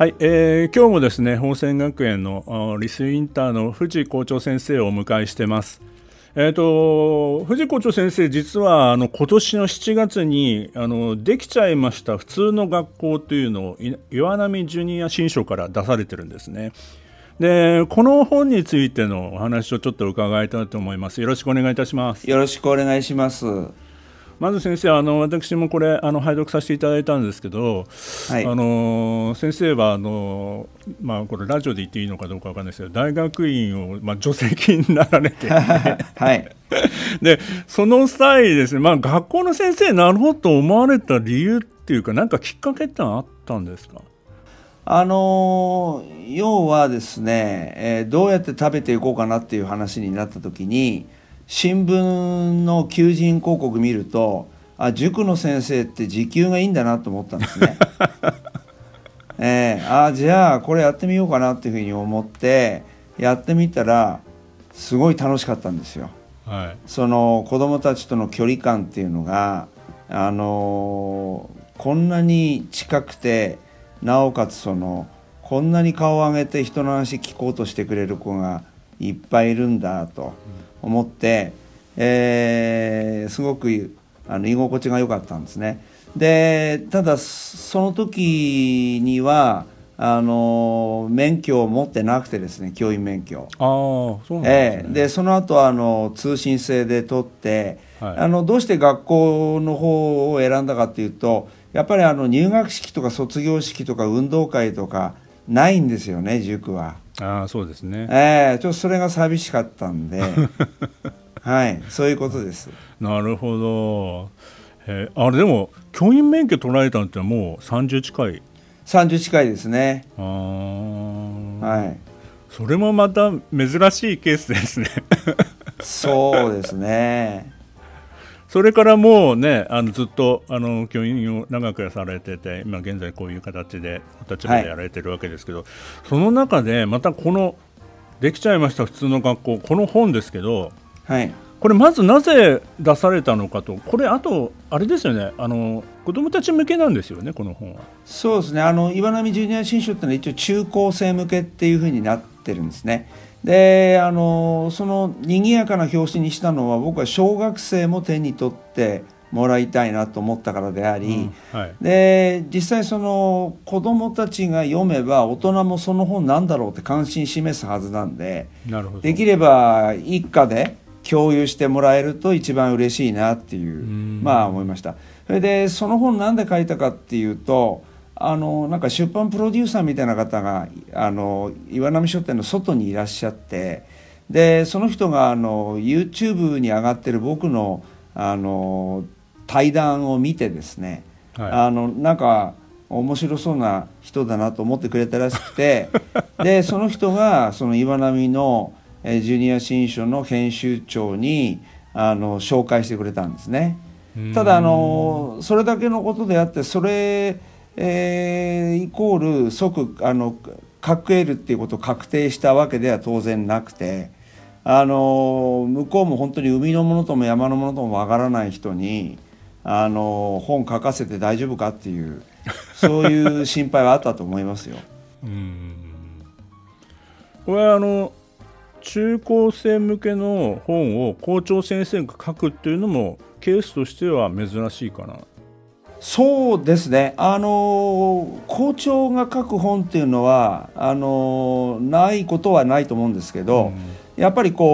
はい、今日もですね、宝仙学園のリスインターの藤校長先生をお迎えしてます。藤校長先生、実は今年の7月にできちゃいました普通の学校というのを岩波ジュニア新書から出されてるんですね。で、この本についてのお話をちょっと伺いたいと思います。よろしくお願いいたします。よろしくお願いします。まず先生、私もこれ拝読させていただいたんですけど、はい、先生はこれラジオで言っていいのかどうかわからないですけど、大学院を、助成金になられて、ねはい、でその際ですね、学校の先生になろうと思われた理由っていうか、なんかきっかけってのはあったんですか？要はですね、どうやって食べていこうかなっていう話になった時に、新聞の求人広告見ると、塾の先生って時給がいいんだなと思ったんですね、じゃあこれやってみようかなっていうふうに思ってやってみたら、すごい楽しかったんですよ、はい、その子どもたちとの距離感っていうのが、こんなに近くて、なおかつこんなに顔を上げて人の話聞こうとしてくれる子がいっぱいいるんだと思って、すごく居心地が良かったんですね。で、ただその時には免許を持ってなくてですね、教員免許。そうなんですね。でその後は通信制で取って、はい、どうして学校の方を選んだかというと、やっぱり入学式とか卒業式とか運動会とかないんですよね、塾は。そうですね。ちょっとそれが寂しかったんで、はい、そういうことです。なるほど。でも教員免許取られたのってもう30近い。30近いですね。はい。それもまた珍しいケースですね。そうですね。それからもうね、ずっと教員を長くされてて、今現在こういう形でお立場でやられてるわけですけど、はい、その中でまたこのできちゃいました普通の学校、この本ですけど、はい、これまずなぜ出されたのかと、これあとあれですよね、子どもたち向けなんですよね、この本は。そうですね、岩波ジュニア新書ってのは一応中高生向けっていうふうになってるんですね。でその賑やかな表紙にしたのは、僕は小学生も手に取ってもらいたいなと思ったからであり、うんはい、で実際子どもたちが読めば大人もその本なんだろうって関心示すはずなんで、なるほど、できれば一家で共有してもらえると一番嬉しいなっていう、思いました。それでその本なんで書いたかっていうと、なんか出版プロデューサーみたいな方が岩波書店の外にいらっしゃって、でその人がYouTube に上がってる僕の、対談を見てですね、はい、なんか面白そうな人だなと思ってくれたらしくてでその人が岩波のジュニア新書の編集長に紹介してくれたんですね。ただそれだけのことであって、それイコール即書けるっていうことを確定したわけでは当然なくて、向こうも本当に海のものとも山のものともわからない人に本書かせて大丈夫かっていう、そういう心配はあったと思いますよこれ中高生向けの本を校長先生が書くっていうのもケースとしては珍しいかな。そうですね、校長が書く本っていうのはないことはないと思うんですけど、やっぱりどう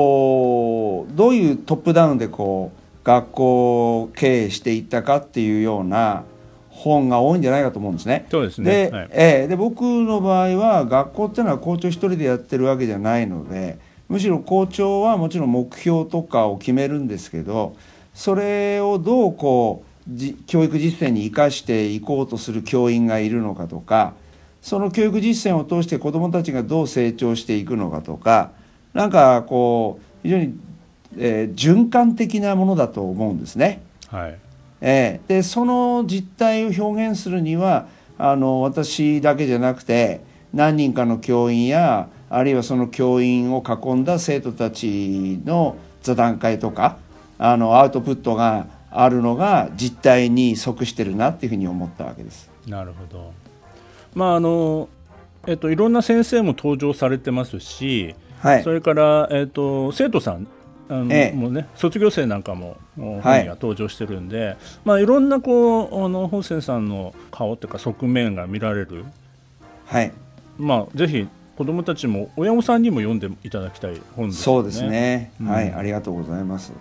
いうトップダウンで学校を経営していったかっていうような本が多いんじゃないかと思うんですね。そうですね。で、はい、で僕の場合は学校っていうのは校長一人でやってるわけじゃないので、むしろ校長はもちろん目標とかを決めるんですけど、それをどうこう教育実践に生かしていこうとする教員がいるのかとか、その教育実践を通して子どもたちがどう成長していくのかとか、なんかこう非常に、循環的なものだと思うんですね、はい。でその実態を表現するには私だけじゃなくて何人かの教員やあるいはその教員を囲んだ生徒たちの座談会とかアウトプットがあるのが実態に即してるなっていうふうに思ったわけです。なるほど。いろんな先生も登場されてますし、はい、それから、生徒さんもうね、卒業生なんかも本人が登場してるんで、はい、いろんな法政さんの顔というか側面が見られる、はい。ぜひ子どもたちも親御さんにも読んでいただきたい本ですね。そうですね、はい、ありがとうございます。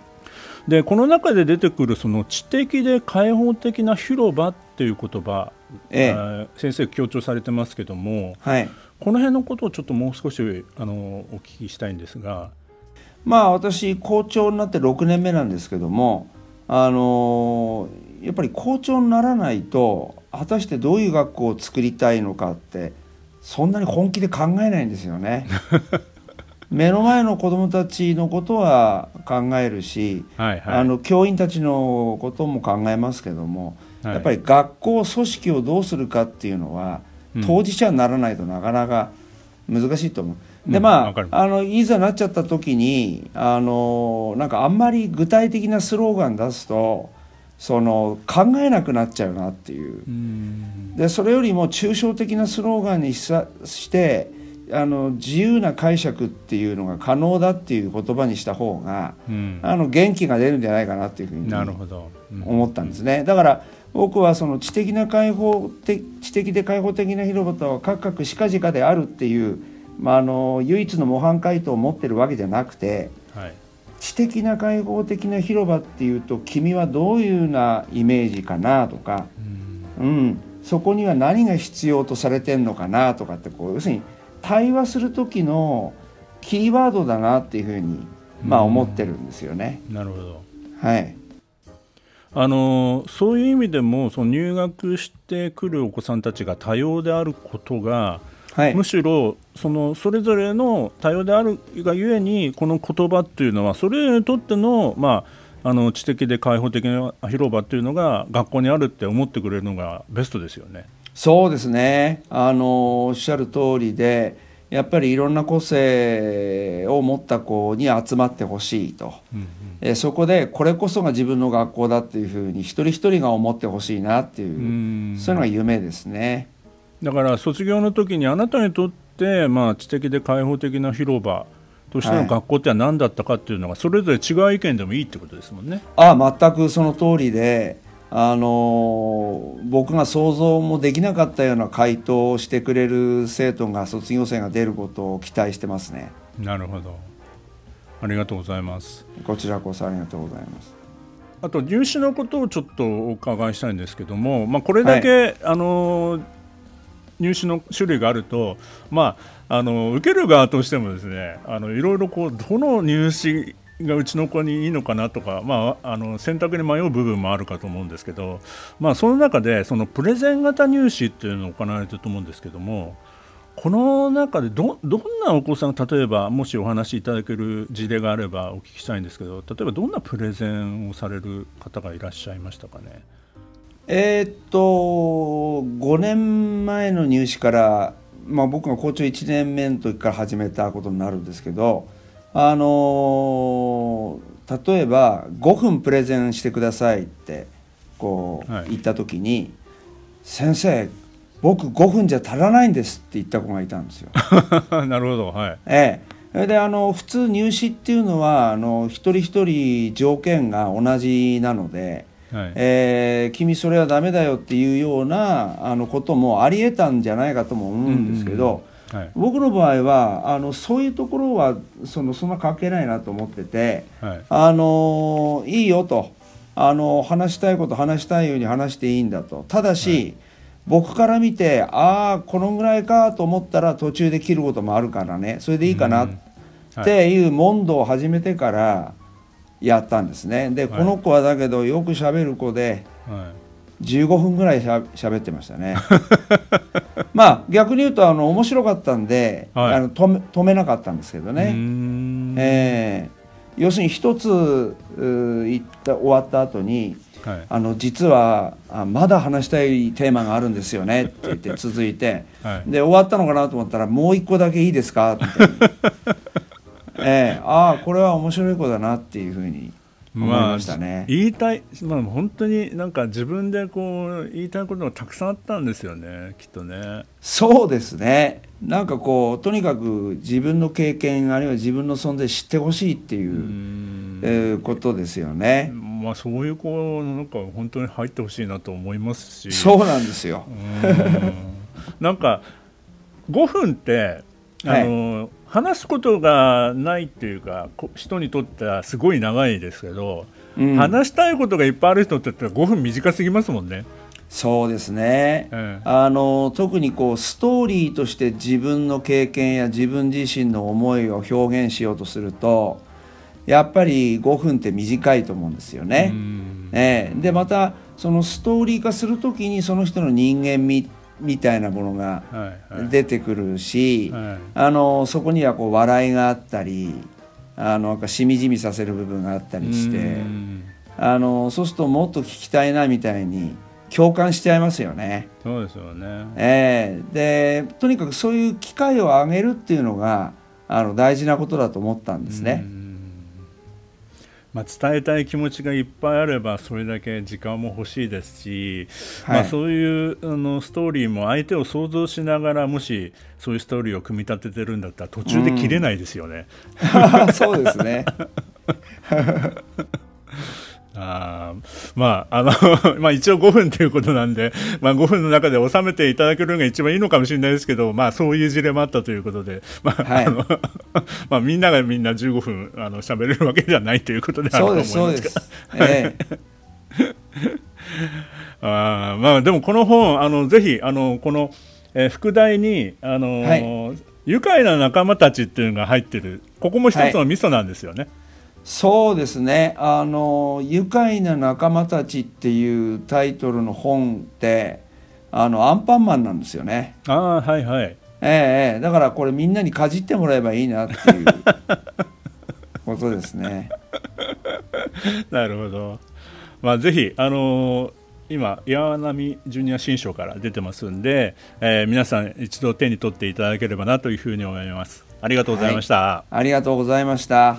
でこの中で出てくるその知的で開放的な広場っていう言葉、先生強調されてますけども、はい、この辺のことをちょっともう少しお聞きしたいんですが、私校長になって6年目なんですけども、やっぱり校長にならないと果たしてどういう学校を作りたいのかってそんなに本気で考えないんですよね目の前の子どもたちのことは考えるし、はいはい、教員たちのことも考えますけども、はい、やっぱり学校組織をどうするかっていうのは当事者にならないとなかなか難しいと思う、うん、でいざなっちゃった時になんかあんまり具体的なスローガン出すと考えなくなっちゃうなっていう、でそれよりも抽象的なスローガンにして自由な解釈っていうのが可能だっていう言葉にした方が、うん、元気が出るんじゃないかなっていうふうに思ったんですね、うん、だから僕はその知的で開放的な広場とは各々しかじかであるっていう、唯一の模範解答を持ってるわけじゃなくて、はい、知的な開放的な広場っていうと君はどういうなイメージかなとか、うんうん、そこには何が必要とされてんのかなとかって要するに対話する時のキーワードだなっていうふうに、思ってるんですよね。なるほど、はい。そういう意味でも入学してくるお子さんたちが多様であることが、はい、むしろそれぞれの多様であるがゆえにこの言葉っていうのはそれぞれにとっての、知的で開放的な広場っていうのが学校にあるって思ってくれるのがベストですよね。そうですね、おっしゃる通りでやっぱりいろんな個性を持った子に集まってほしいと、うんうん、そこでこれこそが自分の学校だっていうふうに一人一人が思ってほしいなっていう、そういうのが夢ですね。だから卒業の時にあなたにとって、知的で開放的な広場としての学校っては何だったかっていうのがそれぞれ違う意見でもいいってことですもんね。全くその通りで僕が想像もできなかったような回答をしてくれる生徒が卒業生が出ることを期待してますね。なるほど、ありがとうございます。こちらこそありがとうございます。あと入試のことをちょっとお伺いしたいんですけども、これだけ、はい、入試の種類があると、受ける側としてもですねいろいろどの入試がうちの子にいいのかなとか、選択に迷う部分もあるかと思うんですけど、その中でプレゼン型入試っていうのを行われていると思うんですけども、この中でどんなお子さん、例えばもしお話しいただける事例があればお聞きしたいんですけど、例えばどんなプレゼンをされる方がいらっしゃいましたかね。5年前の入試から、僕が校長1年目の時から始めたことになるんですけど、例えば5分プレゼンしてくださいって言った時に、はい、先生僕5分じゃ足らないんですって言った子がいたんですよなるほど、はい。で普通入試っていうのは一人一人条件が同じなので、はい、君それはダメだよっていうようなこともあり得たんじゃないかとも思うんですけど、うんうんうん、はい、僕の場合はそういうところはそんな関係ないなと思ってて、はい、いいよと話したいこと話したいように話していいんだと。ただし、はい、僕から見てこのぐらいかと思ったら途中で切ることもあるからね、それでいいかな、っていう問答を始めてからやったんですね。でこの子はだけどよくしゃべる子で15分ぐらいしゃべってましたねまあ逆に言うと面白かったんで、はい、止めなかったんですけどね。要するに一つ終わった後に、はい、実はまだ話したいテーマがあるんですよねって言って続いて、はい、で終わったのかなと思ったらもう一個だけいいですかって、ああこれは面白い子だなっていうふうに思いましたね。言いたい、本当になんか自分でこう言いたいことがたくさんあったんですよね、きっとね。そうですね。なんかこうとにかく自分の経験あるいは自分の存在知ってほしいっていう、ことですよね。まあ、そういう子なんか本当に入ってほしいなと思いますし。そうなんですよなんか5分ってはい、話すことがないっていうか人にとってはすごい長いですけど、うん、話したいことがいっぱいある人って5分短すぎますもんね。そうですね、特にこうストーリーとして自分の経験や自分自身の思いを表現しようとするとやっぱり5分って短いと思うんですよね。でまたそのストーリー化するときにその人の人間味みたいなものが出てくるし、はいはい、そこにはこう笑いがあったりなんかしみじみさせる部分があったりして、そうするともっと聞きたいなみたいに共感しちゃいますよね。そうですよね、でとにかくそういう機会をあげるっていうのが大事なことだと思ったんですね。伝えたい気持ちがいっぱいあればそれだけ時間も欲しいですし、はい、そういうストーリーも相手を想像しながらもしそういうストーリーを組み立ててるんだったら途中で切れないですよね、そうですね一応5分ということなんで、5分の中で収めていただけるのが一番いいのかもしれないですけど、そういう事例もあったということで、みんながみんな15分喋れるわけではないということであると思いますが。そうですそうですでもこの本ぜひこの、副題にはい、愉快な仲間たちっていうのが入ってる、ここも一つのミソなんですよね。はい、そうですね。愉快な仲間たちっていうタイトルの本ってアンパンマンなんですよね。はいはい。だからこれみんなにかじってもらえばいいなっていうことですね。なるほど。ぜひ今岩波ジュニア新書から出てますんで、皆さん一度手に取っていただければなというふうに思います。ありがとうございました。はい、ありがとうございました。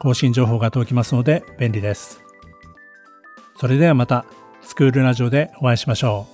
更新情報が届きますので便利です。それではまたスクールラジオでお会いしましょう。